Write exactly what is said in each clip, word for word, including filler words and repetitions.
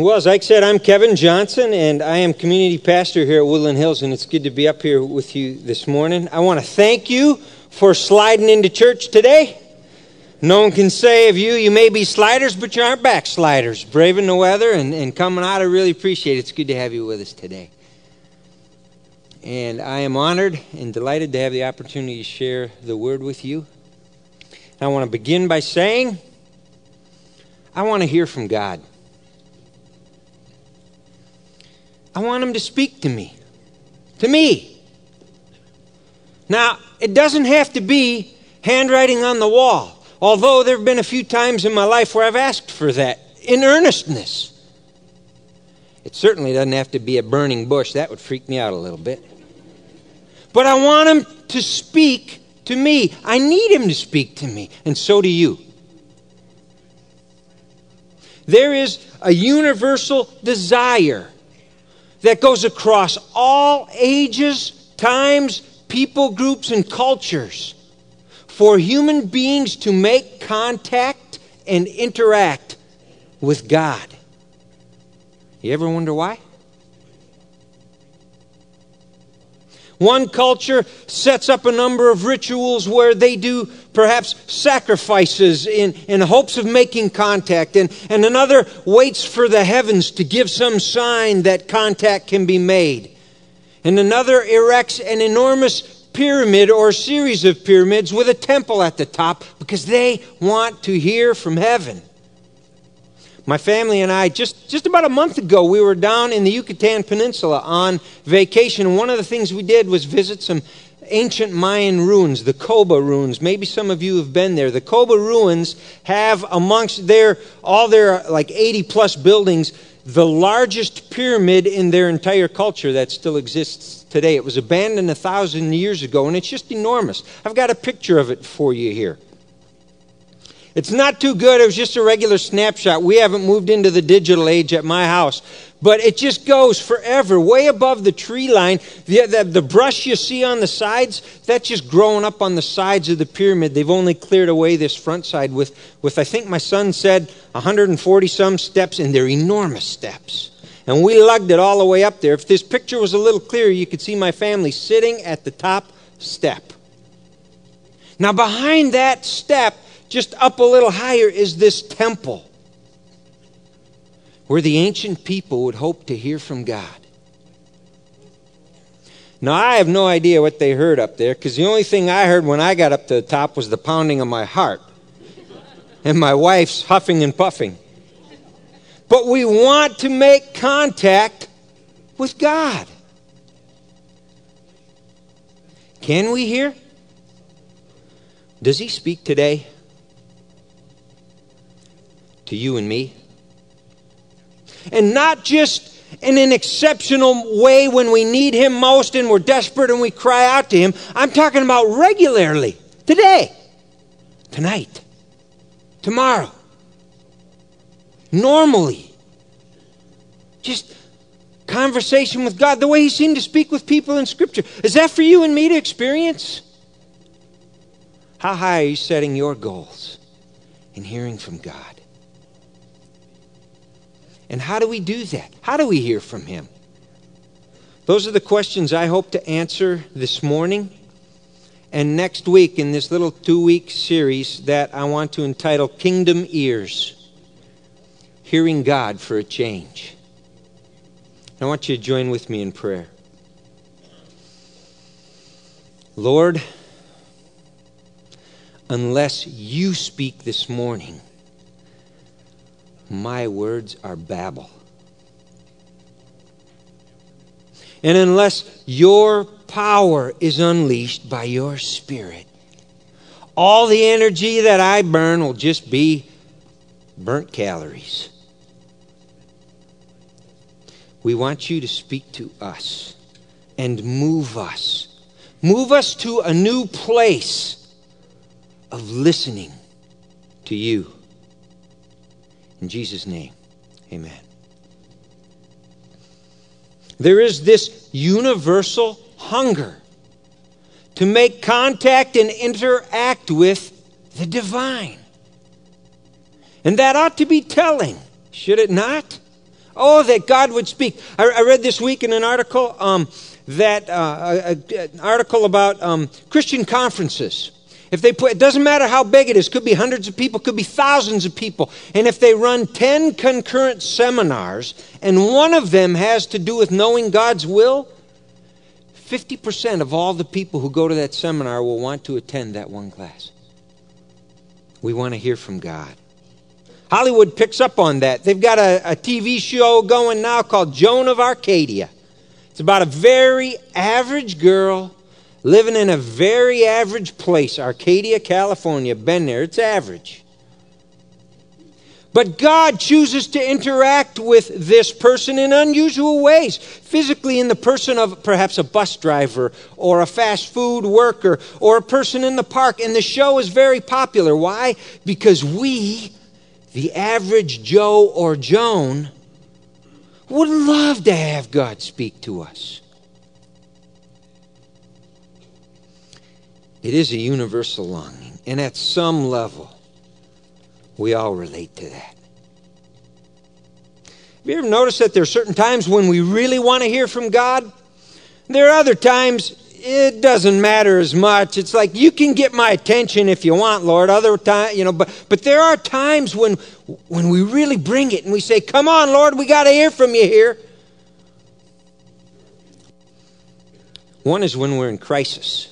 Well, as Ike said, I'm Kevin Johnson, and I am community pastor here at Woodland Hills, and it's good to be up here with you this morning. I want to thank you for sliding into church today. No one can say of you, you may be sliders, but you aren't backsliders. Braving the weather and, and coming out, I really appreciate it. It's good to have you with us today. And I am honored and delighted to have the opportunity to share the word with you. I want to begin by saying, I want to hear from God. I want him to speak to me. To me. Now, it doesn't have to be handwriting on the wall, although there have been a few times in my life where I've asked for that in earnestness. It certainly doesn't have to be a burning bush. That would freak me out a little bit. But I want him to speak to me. I need him to speak to me, and so do you. There is a universal desire that goes across all ages, times, people groups, and cultures for human beings to make contact and interact with God. You ever wonder why? One culture sets up a number of rituals where they do perhaps sacrifices in, in hopes of making contact. And, and another waits for the heavens to give some sign that contact can be made. And another erects an enormous pyramid or series of pyramids with a temple at the top because they want to hear from heaven. My family and I, just, just about a month ago, we were down in the Yucatan Peninsula on vacation. One of the things we did was visit some ancient Mayan ruins, the Coba ruins. Maybe some of you have been there. The Coba ruins have amongst their, all their like eighty plus buildings, the largest pyramid in their entire culture that still exists today. It was abandoned a thousand years ago, and it's just enormous. I've got a picture of it for you here. It's not too good. It was just a regular snapshot. We haven't moved into the digital age at my house. But it just goes forever, way above the tree line. The, the, the brush you see on the sides, that's just growing up on the sides of the pyramid. They've only cleared away this front side with, with I think my son said, one hundred forty some steps, and they're enormous steps. And we lugged it all the way up there. If this picture was a little clearer, you could see my family sitting at the top step. Now, behind that step, just up a little higher, is this temple where the ancient people would hope to hear from God. Now, I have no idea what they heard up there, because the only thing I heard when I got up to the top was the pounding of my heart and my wife's huffing and puffing. But we want to make contact with God. Can we hear? Does he speak today? To you and me. And not just in an exceptional way when we need him most and we're desperate and we cry out to him. I'm talking about regularly. Today. Tonight. Tomorrow. Normally. Just conversation with God. The way he seemed to speak with people in Scripture. Is that for you and me to experience? How high are you setting your goals in hearing from God? And how do we do that? How do we hear from him? Those are the questions I hope to answer this morning and next week in this little two-week series that I want to entitle Kingdom Ears, Hearing God for a Change. I want you to join with me in prayer. Lord, unless you speak this morning, my words are babble. And unless your power is unleashed by your Spirit, all the energy that I burn will just be burnt calories. We want you to speak to us and move us. Move us to a new place of listening to you. In Jesus' name, amen. There is this universal hunger to make contact and interact with the divine. And that ought to be telling, should it not, Oh, that God would speak. I, I read this week in an article um, that uh, a, a, an article about um, Christian conferences. If they put, it doesn't matter how big it is, could be hundreds of people, could be thousands of people. And if they run ten concurrent seminars, and one of them has to do with knowing God's will, fifty percent of all the people who go to that seminar will want to attend that one class. We want to hear from God. Hollywood picks up on that. They've got a, a T V show going now called Joan of Arcadia. It's about a very average girl living in a very average place, Arcadia, California. Been there, it's average. But God chooses to interact with this person in unusual ways, physically in the person of perhaps a bus driver or a fast food worker or a person in the park. And the show is very popular. Why? Because we, the average Joe or Joan, would love to have God speak to us. It is a universal longing, and at some level, we all relate to that. Have you ever noticed that there are certain times when we really want to hear from God? There are other times it doesn't matter as much. It's like, you can get my attention if you want, Lord. Other time, you know, but but there are times when when we really bring it and we say, "Come on, Lord, we got to hear from you here." One is when we're in crisis.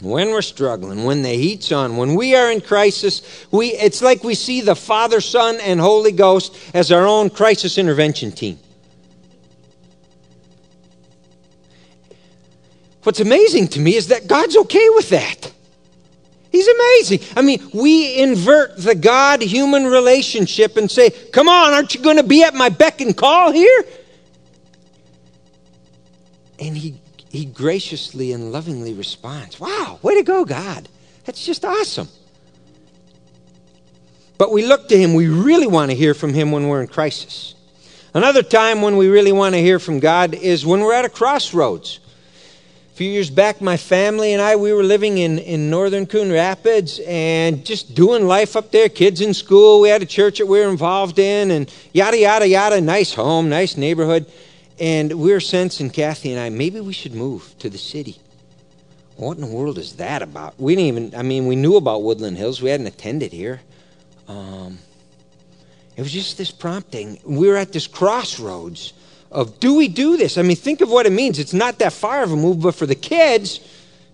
When we're struggling, when the heat's on, when we are in crisis, we it's like we see the Father, Son, and Holy Ghost as our own crisis intervention team. What's amazing to me is that God's okay with that. He's amazing. I mean, we invert the God-human relationship and say, "Come on, aren't you going to be at my beck and call here?" And he He graciously and lovingly responds. Wow, way to go, God. That's just awesome. But we look to him. We really want to hear from him when we're in crisis. Another time when we really want to hear from God is when we're at a crossroads. A few years back, my family and I, we were living in, in northern Coon Rapids and just doing life up there. Kids in school. We had a church that we were involved in and yada, yada, yada. Nice home, nice neighborhood. And we were sensing, Kathy and I, maybe we should move to the city. What in the world is that about? We didn't even, I mean, we knew about Woodland Hills. We hadn't attended here. Um, it was just this prompting. We were at this crossroads of, do we do this? I mean, think of what it means. It's not that far of a move, but for the kids,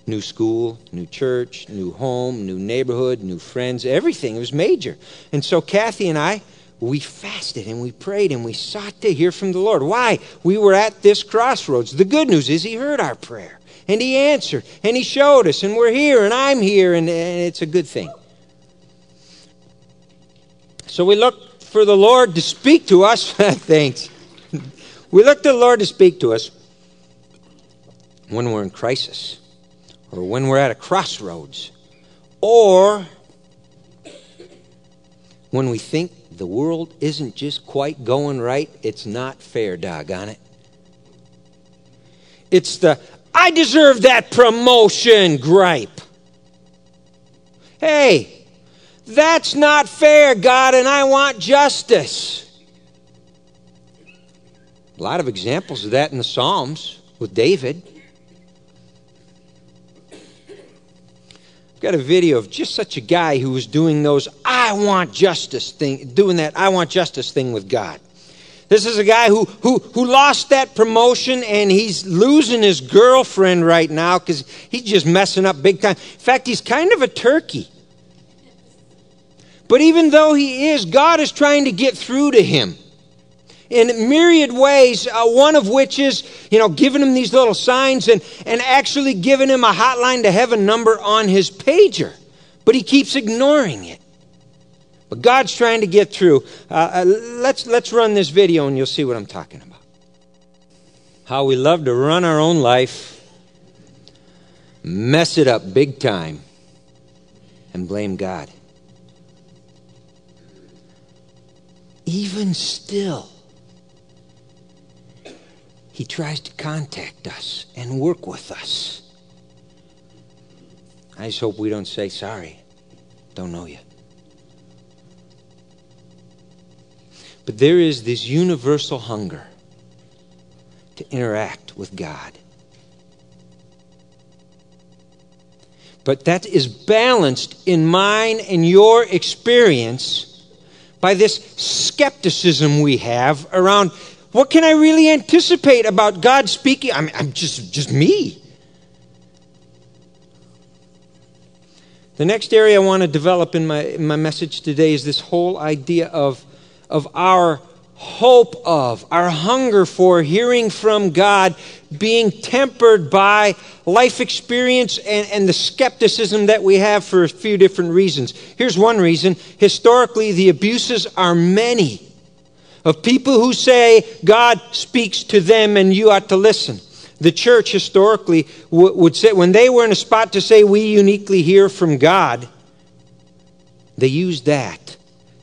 new school, new church, new home, new neighborhood, new friends, everything. It was major. And so Kathy and I, we fasted and we prayed and we sought to hear from the Lord. Why? We were at this crossroads. The good news is he heard our prayer and he answered and he showed us and we're here and I'm here and, and it's a good thing. So we look for the Lord to speak to us. Thanks. We look to the Lord to speak to us when we're in crisis or when we're at a crossroads or when we think the world isn't just quite going right. It's not fair, doggone it. It's the, I deserve that promotion gripe. Hey, that's not fair, God, and I want justice. A lot of examples of that in the Psalms with David. I've got a video of just such a guy who was doing those I want justice thing, doing that I want justice thing with God. This is a guy who who who lost that promotion and he's losing his girlfriend right now because he's just messing up big time. In fact, he's kind of a turkey. But even though he is, God is trying to get through to him in myriad ways, uh, one of which is, you know, giving him these little signs and, and actually giving him a hotline to heaven number on his pager. But he keeps ignoring it. But God's trying to get through. Uh, let's, let's run this video and you'll see what I'm talking about. How we love to run our own life, mess it up big time, and blame God. Even still, he tries to contact us and work with us. I just hope we don't say, sorry, don't know you. But there is this universal hunger to interact with God. But that is balanced in mine and your experience by this skepticism we have around, what can I really anticipate about God speaking? I'm, I'm just, just me. The next area I want to develop in my, in my message today is this whole idea of, of our hope of, our hunger for hearing from God being tempered by life experience and, and the skepticism that we have for a few different reasons. Here's one reason. Historically, the abuses are many of people who say God speaks to them and you ought to listen. The church historically w- would say, when they were in a spot to say we uniquely hear from God, they used that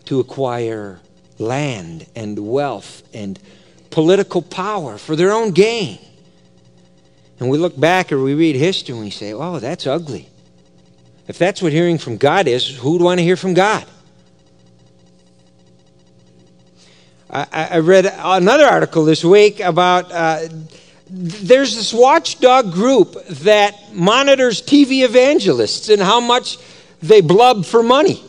to acquire land and wealth and political power for their own gain. And we look back or we read history and we say, oh, that's ugly. If that's what hearing from God is, who would want to hear from God? I, I read another article this week about uh, there's this watchdog group that monitors T V evangelists and how much they blub for money.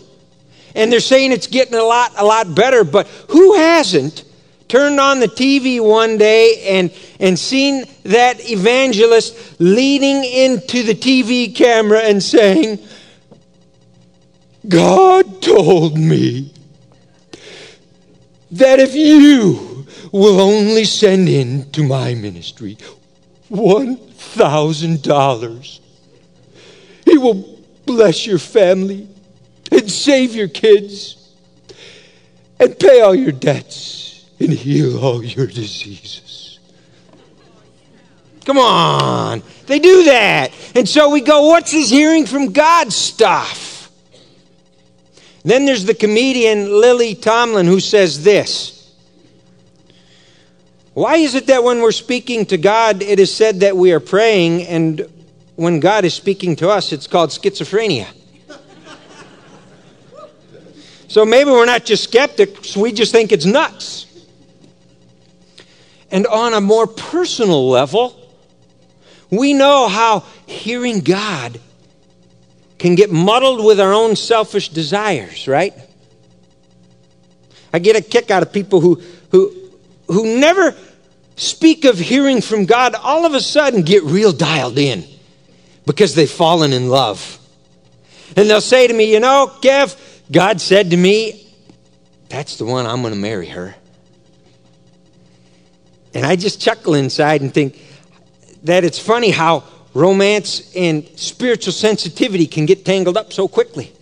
And they're saying it's getting a lot, a lot better. But who hasn't turned on the T V one day and, and seen that evangelist leaning into the T V camera and saying, God told me that if you will only send in to my ministry one thousand dollars, he will bless your family and save your kids, and pay all your debts, and heal all your diseases. Come on. They do that. And so we go, what's this hearing from God stuff? And then there's the comedian Lily Tomlin who says this. Why is it that when we're speaking to God, it is said that we are praying, and when God is speaking to us, it's called schizophrenia? So maybe we're not just skeptics, we just think it's nuts. And on a more personal level, we know how hearing God can get muddled with our own selfish desires, right? I get a kick out of people who who who never speak of hearing from God, all of a sudden get real dialed in because they've fallen in love. And they'll say to me, you know, Kev, God said to me, that's the one, I'm going to marry her. And I just chuckle inside and think that it's funny how romance and spiritual sensitivity can get tangled up so quickly.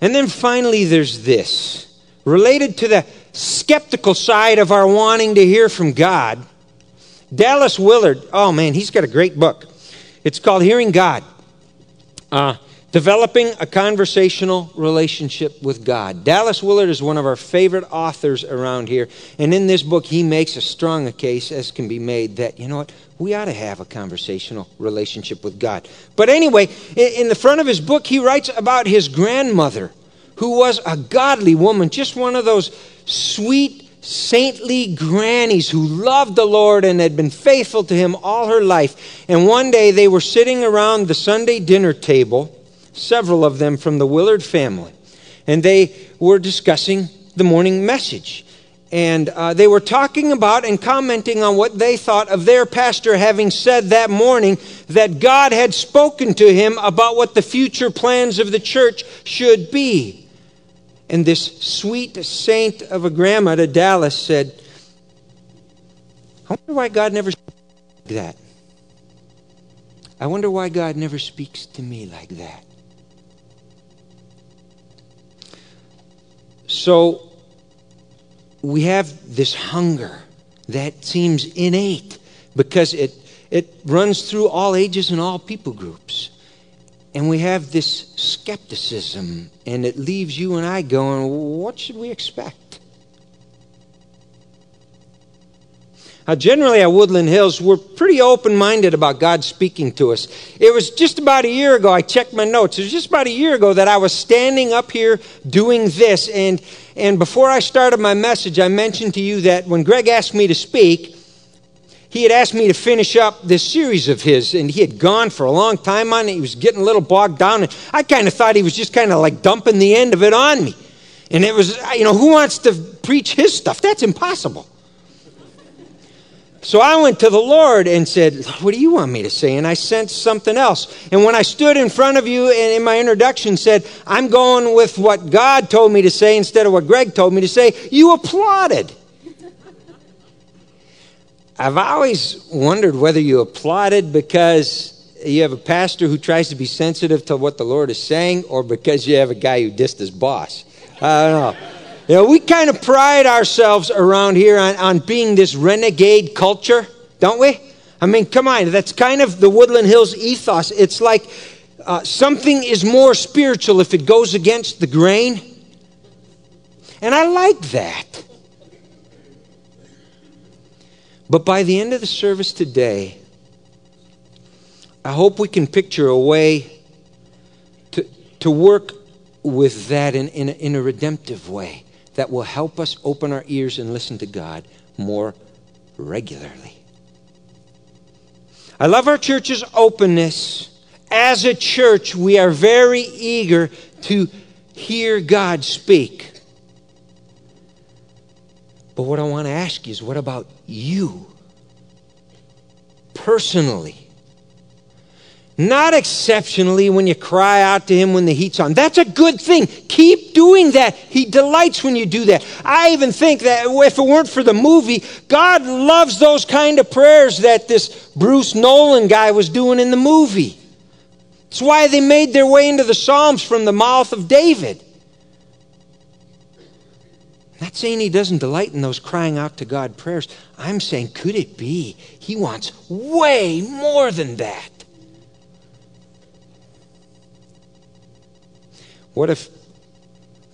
And then finally, there's this. Related to the skeptical side of our wanting to hear from God, Dallas Willard, oh man, he's got a great book. It's called Hearing God. Uh Developing a Conversational Relationship with God. Dallas Willard is one of our favorite authors around here. And in this book, he makes as strong a case as can be made that, you know what, we ought to have a conversational relationship with God. But anyway, in the front of his book, he writes about his grandmother, who was a godly woman, just one of those sweet, saintly grannies who loved the Lord and had been faithful to him all her life. And one day they were sitting around the Sunday dinner table, several of them from the Willard family. And they were discussing the morning message. And uh, they were talking about and commenting on what they thought of their pastor having said that morning that God had spoken to him about what the future plans of the church should be. And this sweet saint of a grandma to Dallas said, I wonder why God never speaks like that. I wonder why God never speaks to me like that. So we have this hunger that seems innate because it, it runs through all ages and all people groups. And we have this skepticism, and it leaves you and I going, what should we expect? Now, generally at Woodland Hills, we're pretty open-minded about God speaking to us. It was just about a year ago, I checked my notes, it was just about a year ago that I was standing up here doing this, and, and before I started my message, I mentioned to you that when Greg asked me to speak, he had asked me to finish up this series of his, and he had gone for a long time on it. He was getting a little bogged down, and I kind of thought he was just kind of like dumping the end of it on me. And it was, you know, who wants to preach his stuff? That's impossible. So I went to the Lord and said, what do you want me to say? And I sensed something else. And when I stood in front of you and in my introduction said, I'm going with what God told me to say instead of what Greg told me to say, you applauded. I've always wondered whether you applauded because you have a pastor who tries to be sensitive to what the Lord is saying, or because you have a guy who dissed his boss. I don't know. You know, we kind of pride ourselves around here on, on being this renegade culture, don't we? I mean, come on, that's kind of the Woodland Hills ethos. It's like uh, something is more spiritual if it goes against the grain. And I like that. But by the end of the service today, I hope we can picture a way to, to work with that in, in, a, in a redemptive way that will help us open our ears and listen to God more regularly. I love our church's openness. As a church, we are very eager to hear God speak. But what I want to ask you is, what about you personally? Not exceptionally when you cry out to him when the heat's on. That's a good thing. Keep doing that. He delights when you do that. I even think that if it weren't for the movie, God loves those kind of prayers that this Bruce Nolan guy was doing in the movie. It's why they made their way into the Psalms from the mouth of David. I'm not saying he doesn't delight in those crying out to God prayers. I'm saying, could it be he wants way more than that? What if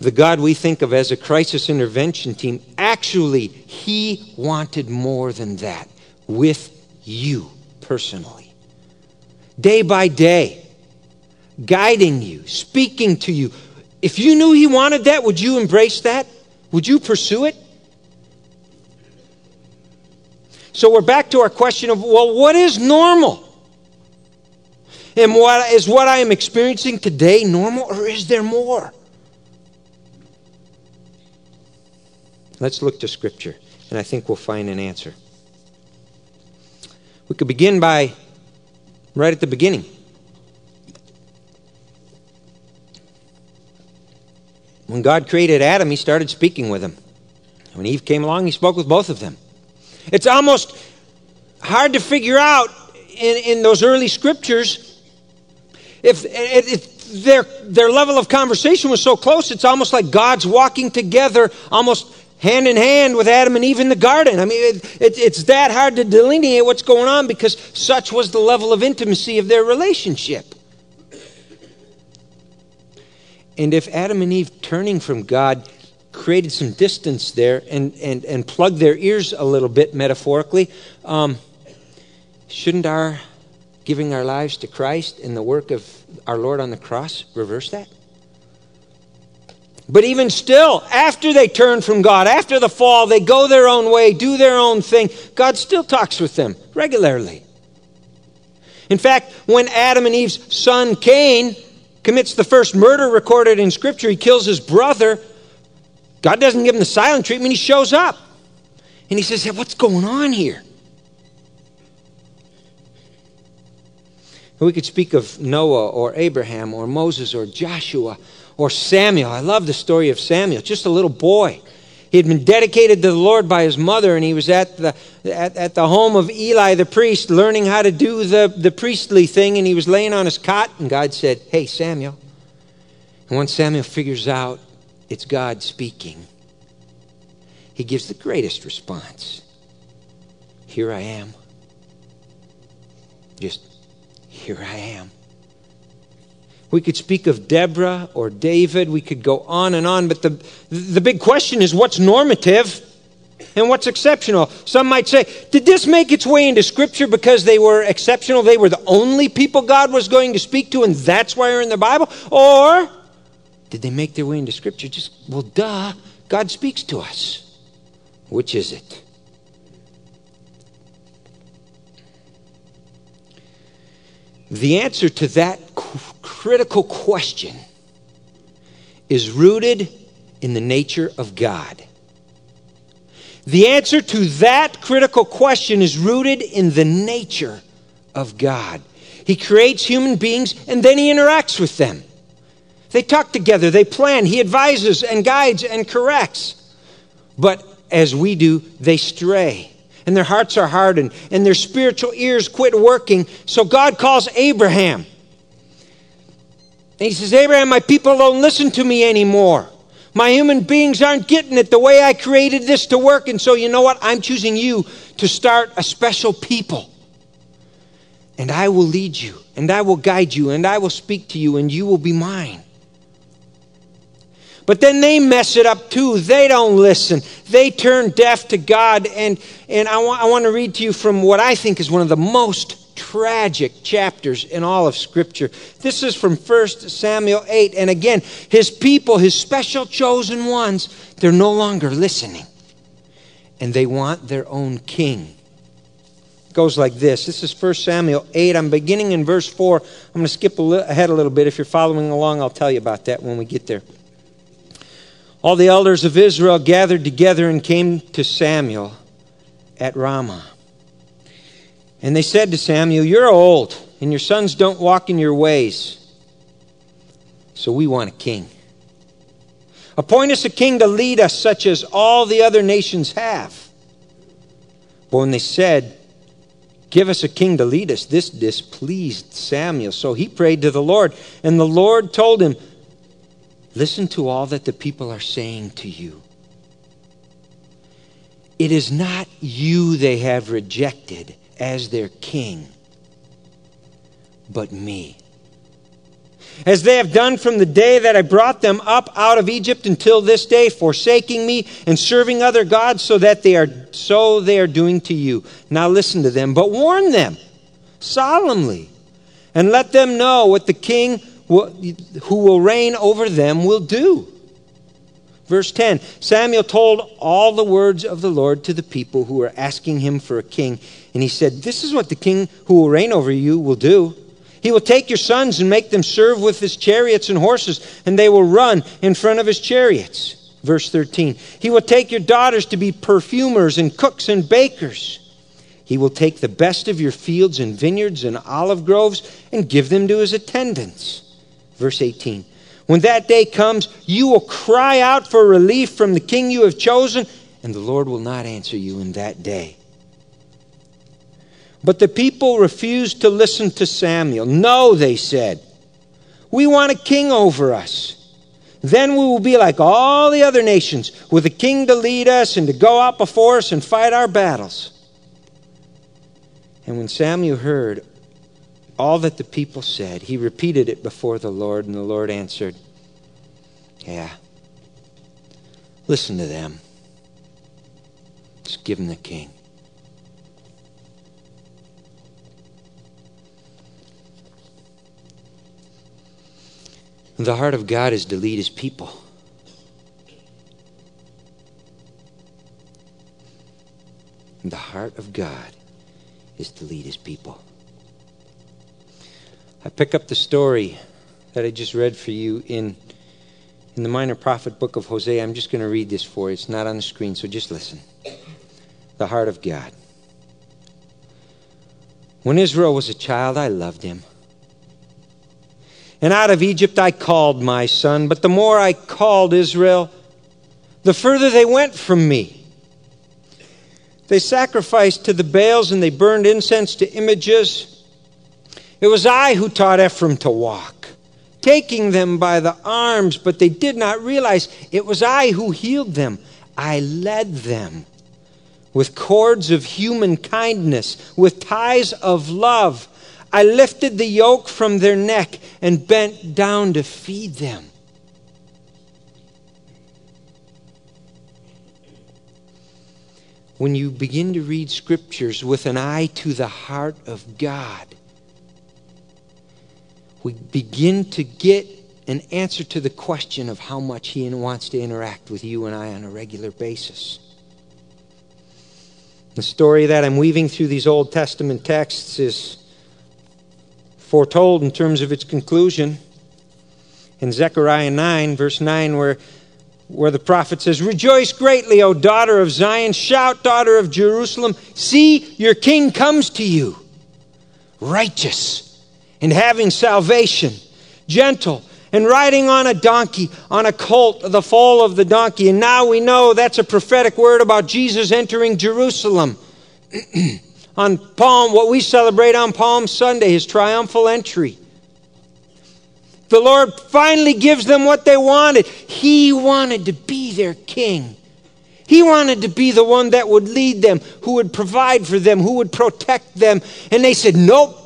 the God we think of as a crisis intervention team, actually, he wanted more than that with you personally? Day by day, guiding you, speaking to you. If you knew he wanted that, would you embrace that? Would you pursue it? So we're back to our question of, well, what is normal? And what is what I am experiencing today normal, or is there more? Let's look to Scripture, and I think we'll find an answer. We could begin by right at the beginning. When God created Adam, he started speaking with him. When Eve came along, he spoke with both of them. It's almost hard to figure out in, in those early Scriptures. If, if their their level of conversation was so close, it's almost like God's walking together, almost hand in hand with Adam and Eve in the garden. I mean, it, it, it's that hard to delineate what's going on because such was the level of intimacy of their relationship. And if Adam and Eve turning from God created some distance there and, and, and plugged their ears a little bit metaphorically, um, shouldn't our giving our lives to Christ and the work of our Lord on the cross reverse that? But even still, after they turn from God, after the fall, they go their own way, do their own thing. God still talks with them regularly. In fact, when Adam and Eve's son Cain commits the first murder recorded in Scripture, he kills his brother. God doesn't give him the silent treatment. He shows up and he says, hey, what's going on here? We could speak of Noah or Abraham or Moses or Joshua or Samuel. I love the story of Samuel, just a little boy. He had been dedicated to the Lord by his mother, and he was at the at, at the home of Eli the priest, learning how to do the, the priestly thing, and he was laying on his cot, and God said, hey, Samuel. And once Samuel figures out it's God speaking, he gives the greatest response. Here I am. Just here I am. We could speak of Deborah or David. We could go on and on. But the, the big question is, what's normative? and what's exceptional. Some might say, did this make its way into Scripture because they were exceptional? They were the only people God was going to speak to, and that's why they're in the Bible? Or did they make their way into Scripture? Just, well, duh, God speaks to us. Which is it? The answer to that critical question is rooted in the nature of God. The answer to that critical question is rooted in the nature of God. He creates human beings and then he interacts with them. They talk together, they plan, he advises and guides and corrects. But as we do, they stray. And their hearts are hardened, and their spiritual ears quit working. So God calls Abraham. And he says, Abraham, my people don't listen to me anymore. My human beings aren't getting it the way I created this to work. And so you know what? I'm choosing you to start a special people. And I will lead you, and I will guide you, and I will speak to you, and you will be mine. But then they mess it up too. They don't listen. They turn deaf to God. And, and I, wa- I want to read to you from what I think is one of the most tragic chapters in all of Scripture. This is from First Samuel eight. And again, his people, his special chosen ones, they're no longer listening. And they want their own king. It goes like this. This is First Samuel eight. I'm beginning in verse four. I'm going to skip a li- ahead a little bit. If you're following along, I'll tell you about that when we get there. All the elders of Israel gathered together and came to Samuel at Ramah. And they said to Samuel, you're old, and your sons don't walk in your ways. So we want a king. Appoint us a king to lead us, such as all the other nations have. But when they said, give us a king to lead us, this displeased Samuel. So he prayed to the Lord, and the Lord told him, listen to all that the people are saying to you. It is not you they have rejected as their king, but me. As they have done from the day that I brought them up out of Egypt until this day, forsaking me and serving other gods, so that they are so they are doing to you. Now listen to them, but warn them solemnly, and let them know what the king who will reign over them will do. Verse ten, Samuel told all the words of the Lord to the people who were asking him for a king. And he said, this is what the king who will reign over you will do. He will take your sons and make them serve with his chariots and horses, and they will run in front of his chariots. Verse thirteen, he will take your daughters to be perfumers and cooks and bakers. He will take the best of your fields and vineyards and olive groves and give them to his attendants. Verse eighteen, when that day comes, you will cry out for relief from the king you have chosen, and the Lord will not answer you in that day. But the people refused to listen to Samuel. No, they said, we want a king over us. Then we will be like all the other nations, with a king to lead us and to go out before us and fight our battles. And when Samuel heard all that the people said, he repeated it before the Lord, and the Lord answered, yeah, listen to them. Just give them the king. The heart of God is to lead his people. The heart of God is to lead his people. I pick up the story that I just read for you in, in the minor prophet book of Hosea. I'm just going to read this for you. It's not on the screen, so just listen. The heart of God. When Israel was a child, I loved him. And out of Egypt I called my son. But the more I called Israel, the further they went from me. They sacrificed to the Baals and they burned incense to images. It was I who taught Ephraim to walk, taking them by the arms, but they did not realize it was I who healed them. I led them with cords of human kindness, with ties of love. I lifted the yoke from their neck and bent down to feed them. when you begin to read scriptures with an eye to the heart of God, we begin to get an answer to the question of how much he wants to interact with you and I on a regular basis. The story that I'm weaving through these Old Testament texts is foretold in terms of its conclusion in Zechariah nine, verse nine, where, where the prophet says, "Rejoice greatly, O daughter of Zion. Shout, daughter of Jerusalem. See, your king comes to you, righteous and having salvation, gentle and riding on a donkey, on a colt, the foal of the donkey." And now we know that's a prophetic word about Jesus entering Jerusalem. On Palm, what we celebrate on Palm Sunday, his triumphal entry. The Lord finally gives them what they wanted. He wanted to be their king. He wanted to be the one that would lead them, who would provide for them, who would protect them. And they said, nope.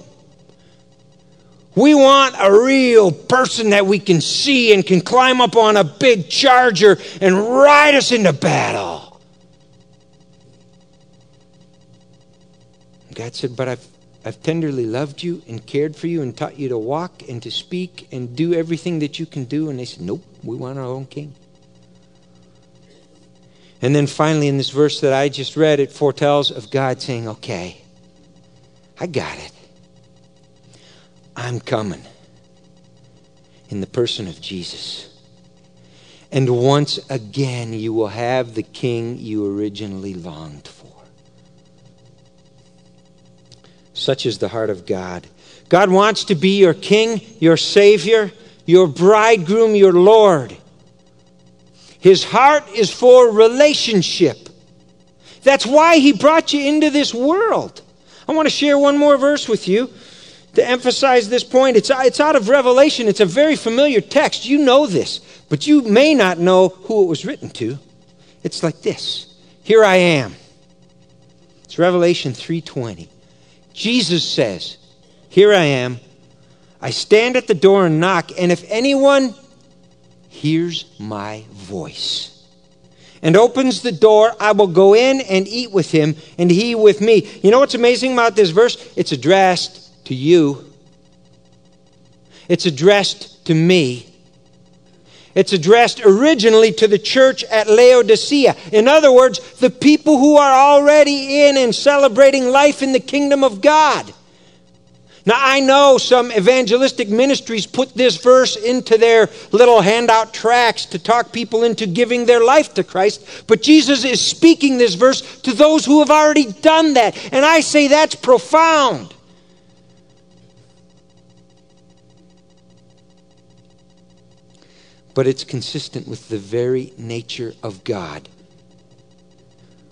We want a real person that we can see and can climb up on a big charger and ride us into battle. God said, but I've, I've tenderly loved you and cared for you and taught you to walk and to speak and do everything that you can do. And they said, nope, we want our own king. And then finally in this verse that I just read, it foretells of God saying, okay, I got it. I'm coming in the person of Jesus. And once again, you will have the king you originally longed for. Such is the heart of God. God wants to be your king, your savior, your bridegroom, your Lord. His heart is for relationship. That's why he brought you into this world. I want to share one more verse with you to emphasize this point. It's, it's out of Revelation. It's a very familiar text. You know this, but you may not know who it was written to. It's like this. Here I am. It's Revelation three twenty. Jesus says, here I am. I stand at the door and knock, and if anyone hears my voice and opens the door, I will go in and eat with him and he with me. You know what's amazing about this verse? It's addressed to you. It's addressed to me. It's addressed originally to the church at Laodicea. In other words, the people who are already in and celebrating life in the kingdom of God. Now, I know some evangelistic ministries put this verse into their little handout tracts to talk people into giving their life to Christ, but Jesus is speaking this verse to those who have already done that. And I say that's profound. But it's consistent with the very nature of God,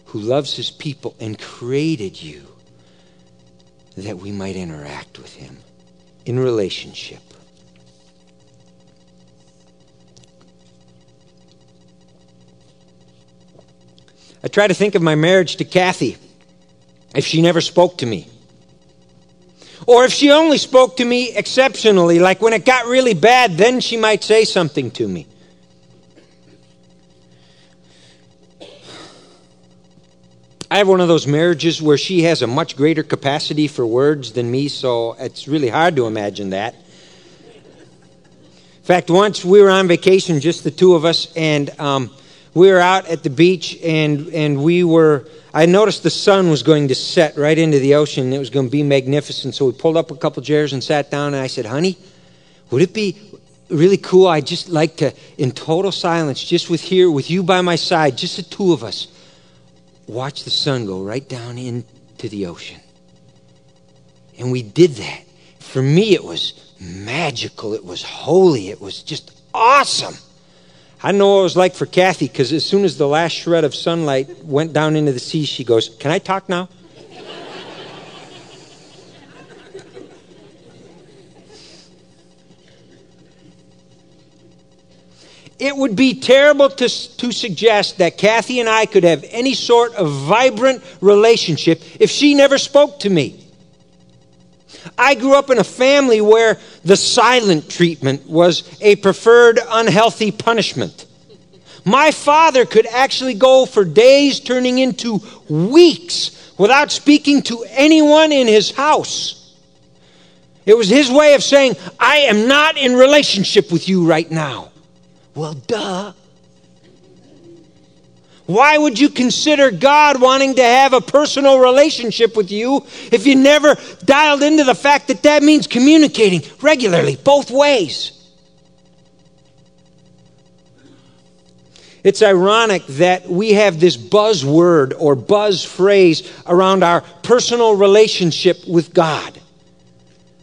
who loves his people and created you that we might interact with him in relationship. I try to think of my marriage to Kathy if she never spoke to me. Or if she only spoke to me exceptionally, like when it got really bad, then she might say something to me. I have one of those marriages where she has a much greater capacity for words than me, so it's really hard to imagine that. In fact, once we were on vacation, just the two of us, and um, we were out at the beach, and, and we were... I noticed the sun was going to set right into the ocean. It was going to be magnificent. So we pulled up a couple chairs and sat down, and I said, honey, would it be really cool? I'd just like to, in total silence, just with here, with you by my side, just the two of us, watch the sun go right down into the ocean. And we did that. For me, it was magical. It was holy. It was just awesome. I know what it was like for Kathy, because as soon as the last shred of sunlight went down into the sea, she goes, can I talk now? It would be terrible to, to suggest that Kathy and I could have any sort of vibrant relationship if she never spoke to me. I grew up in a family where the silent treatment was a preferred unhealthy punishment. My father could actually go for days turning into weeks without speaking to anyone in his house. It was his way of saying, I am not in relationship with you right now. Well, duh. Why would you consider God wanting to have a personal relationship with you if you never dialed into the fact that that means communicating regularly, both ways? It's ironic that we have this buzzword or buzz phrase around our personal relationship with God.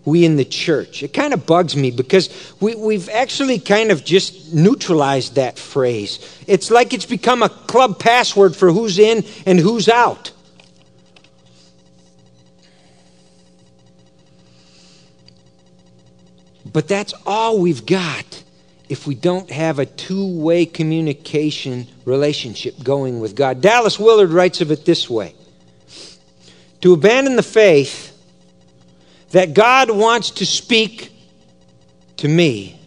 We in the church. It kind of bugs me because we, we've actually kind of just neutralized that phrase. It's like it's become a club password for who's in and who's out. But that's all we've got if we don't have a two-way communication relationship going with God. Dallas Willard writes of it this way. To abandon the faith that God wants to speak to me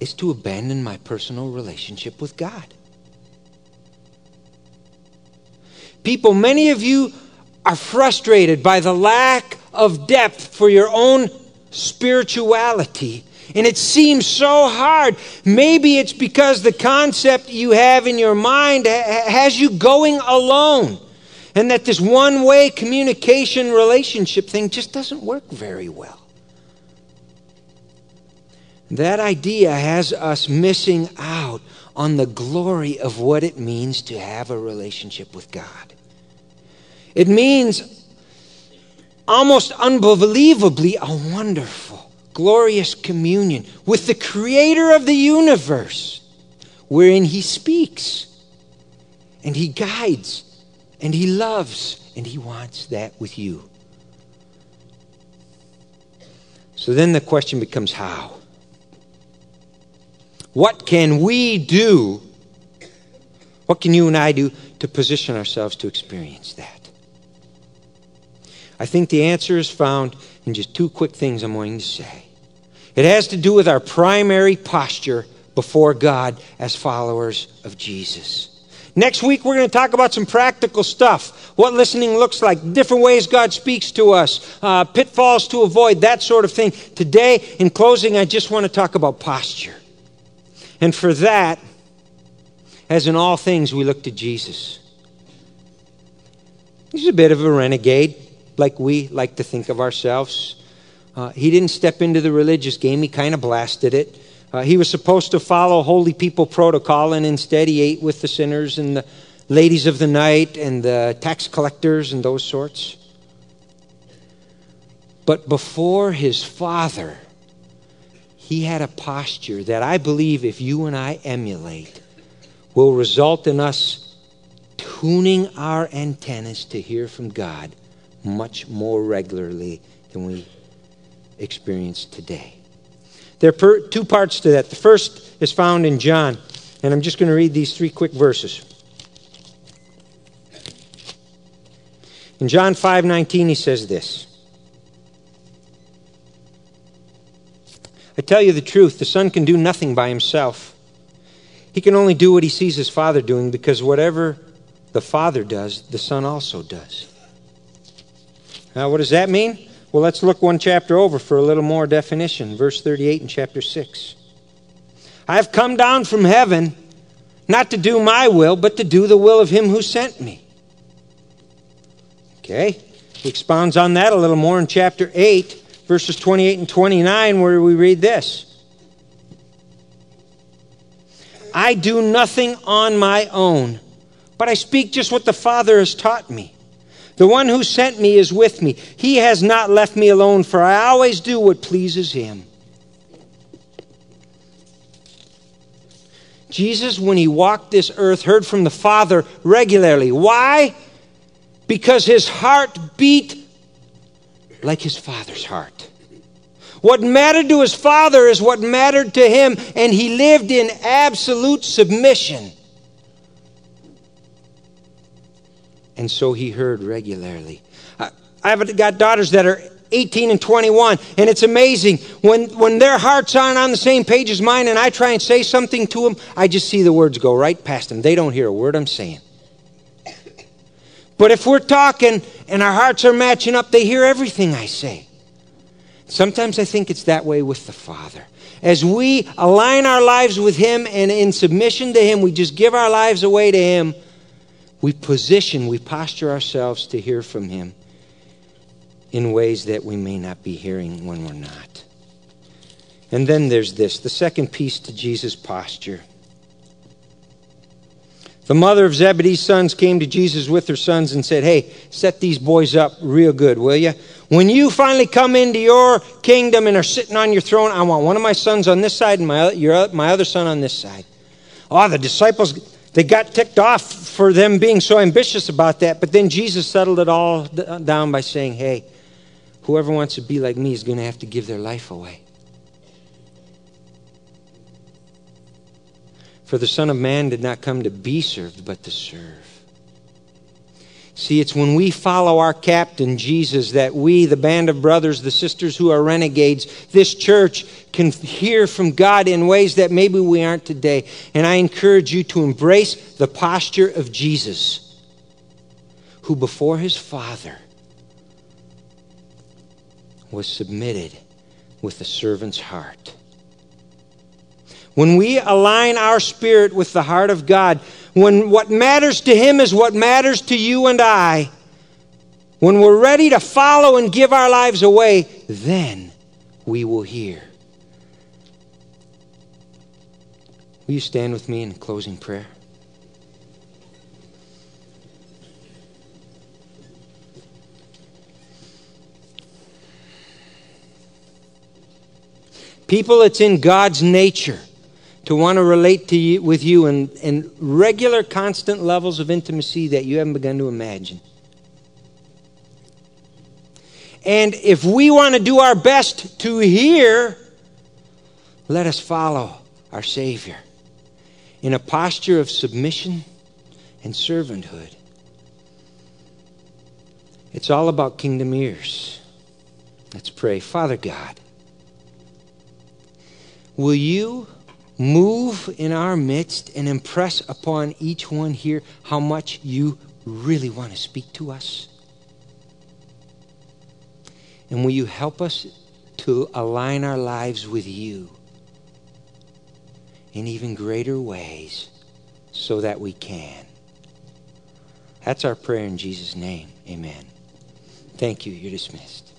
is to abandon my personal relationship with God. People, many of you are frustrated by the lack of depth for your own spirituality. And it seems so hard. Maybe it's because the concept you have in your mind has you going alone. And that this one-way communication relationship thing just doesn't work very well. That idea has us missing out on the glory of what it means to have a relationship with God. It means almost unbelievably a wonderful, glorious communion with the Creator of the universe, wherein He speaks and He guides. And He loves, and He wants that with you. So then the question becomes how? What can we do? What can you and I do to position ourselves to experience that? I think the answer is found in just two quick things I'm going to say. It has to do with our primary posture before God as followers of Jesus. Next week, we're going to talk about some practical stuff, what listening looks like, different ways God speaks to us, uh, pitfalls to avoid, that sort of thing. Today, in closing, I just want to talk about posture. And for that, as in all things, we look to Jesus. He's a bit of a renegade, like we like to think of ourselves. Uh, he didn't step into the religious game. He kind of blasted it. Uh, he was supposed to follow holy people protocol, and instead he ate with the sinners and the ladies of the night and the tax collectors and those sorts. But before his Father, he had a posture that I believe if you and I emulate will result in us tuning our antennas to hear from God much more regularly than we experience today. There are two parts to that. The first is found in John, and I'm just going to read these three quick verses. In John five nineteen, he says this. I tell you the truth, the Son can do nothing by himself. He can only do what he sees his Father doing, because whatever the Father does, the Son also does. Now, what does that mean? Well, let's look one chapter over for a little more definition. Verse thirty-eight in chapter six. I have come down from heaven, not to do my will, but to do the will of him who sent me. Okay. He expounds on that a little more in chapter eight, verses twenty-eight and twenty-nine, where we read this. I do nothing on my own, but I speak just what the Father has taught me. The one who sent me is with me. He has not left me alone, for I always do what pleases him. Jesus, when he walked this earth, heard from the Father regularly. Why? Because his heart beat like his Father's heart. What mattered to his Father is what mattered to him, and he lived in absolute submission. And so he heard regularly. I, I've got daughters that are eighteen and twenty-one. And it's amazing. When, when their hearts aren't on the same page as mine and I try and say something to them, I just see the words go right past them. They don't hear a word I'm saying. But if we're talking and our hearts are matching up, they hear everything I say. Sometimes I think it's that way with the Father. As we align our lives with Him and in submission to Him, we just give our lives away to Him. We position, we posture ourselves to hear from Him in ways that we may not be hearing when we're not. And then there's this, the second piece to Jesus' posture. The mother of Zebedee's sons came to Jesus with her sons and said, "Hey, set these boys up real good, will you? When you finally come into your kingdom and are sitting on your throne, I want one of my sons on this side and my, your, my other son on this side." Oh, the disciples, they got ticked off for them being so ambitious about that. But then Jesus settled it all down by saying, "Hey, whoever wants to be like me is going to have to give their life away. For the Son of Man did not come to be served, but to serve." See, it's when we follow our captain, Jesus, that we, the band of brothers, the sisters who are renegades, this church can hear from God in ways that maybe we aren't today. And I encourage you to embrace the posture of Jesus, who before His Father was submitted with a servant's heart. When we align our spirit with the heart of God, when what matters to Him is what matters to you and I, when we're ready to follow and give our lives away, then we will hear. Will you stand with me in closing prayer? People, it's in God's nature to want to relate to you, with you in, in regular, constant levels of intimacy that you haven't begun to imagine. And if we want to do our best to hear, let us follow our Savior in a posture of submission and servanthood. It's all about kingdom ears. Let's pray. Father God, will you move in our midst and impress upon each one here how much you really want to speak to us? And will you help us to align our lives with you in even greater ways so that we can? That's our prayer in Jesus' name. Amen. Thank you. You're dismissed.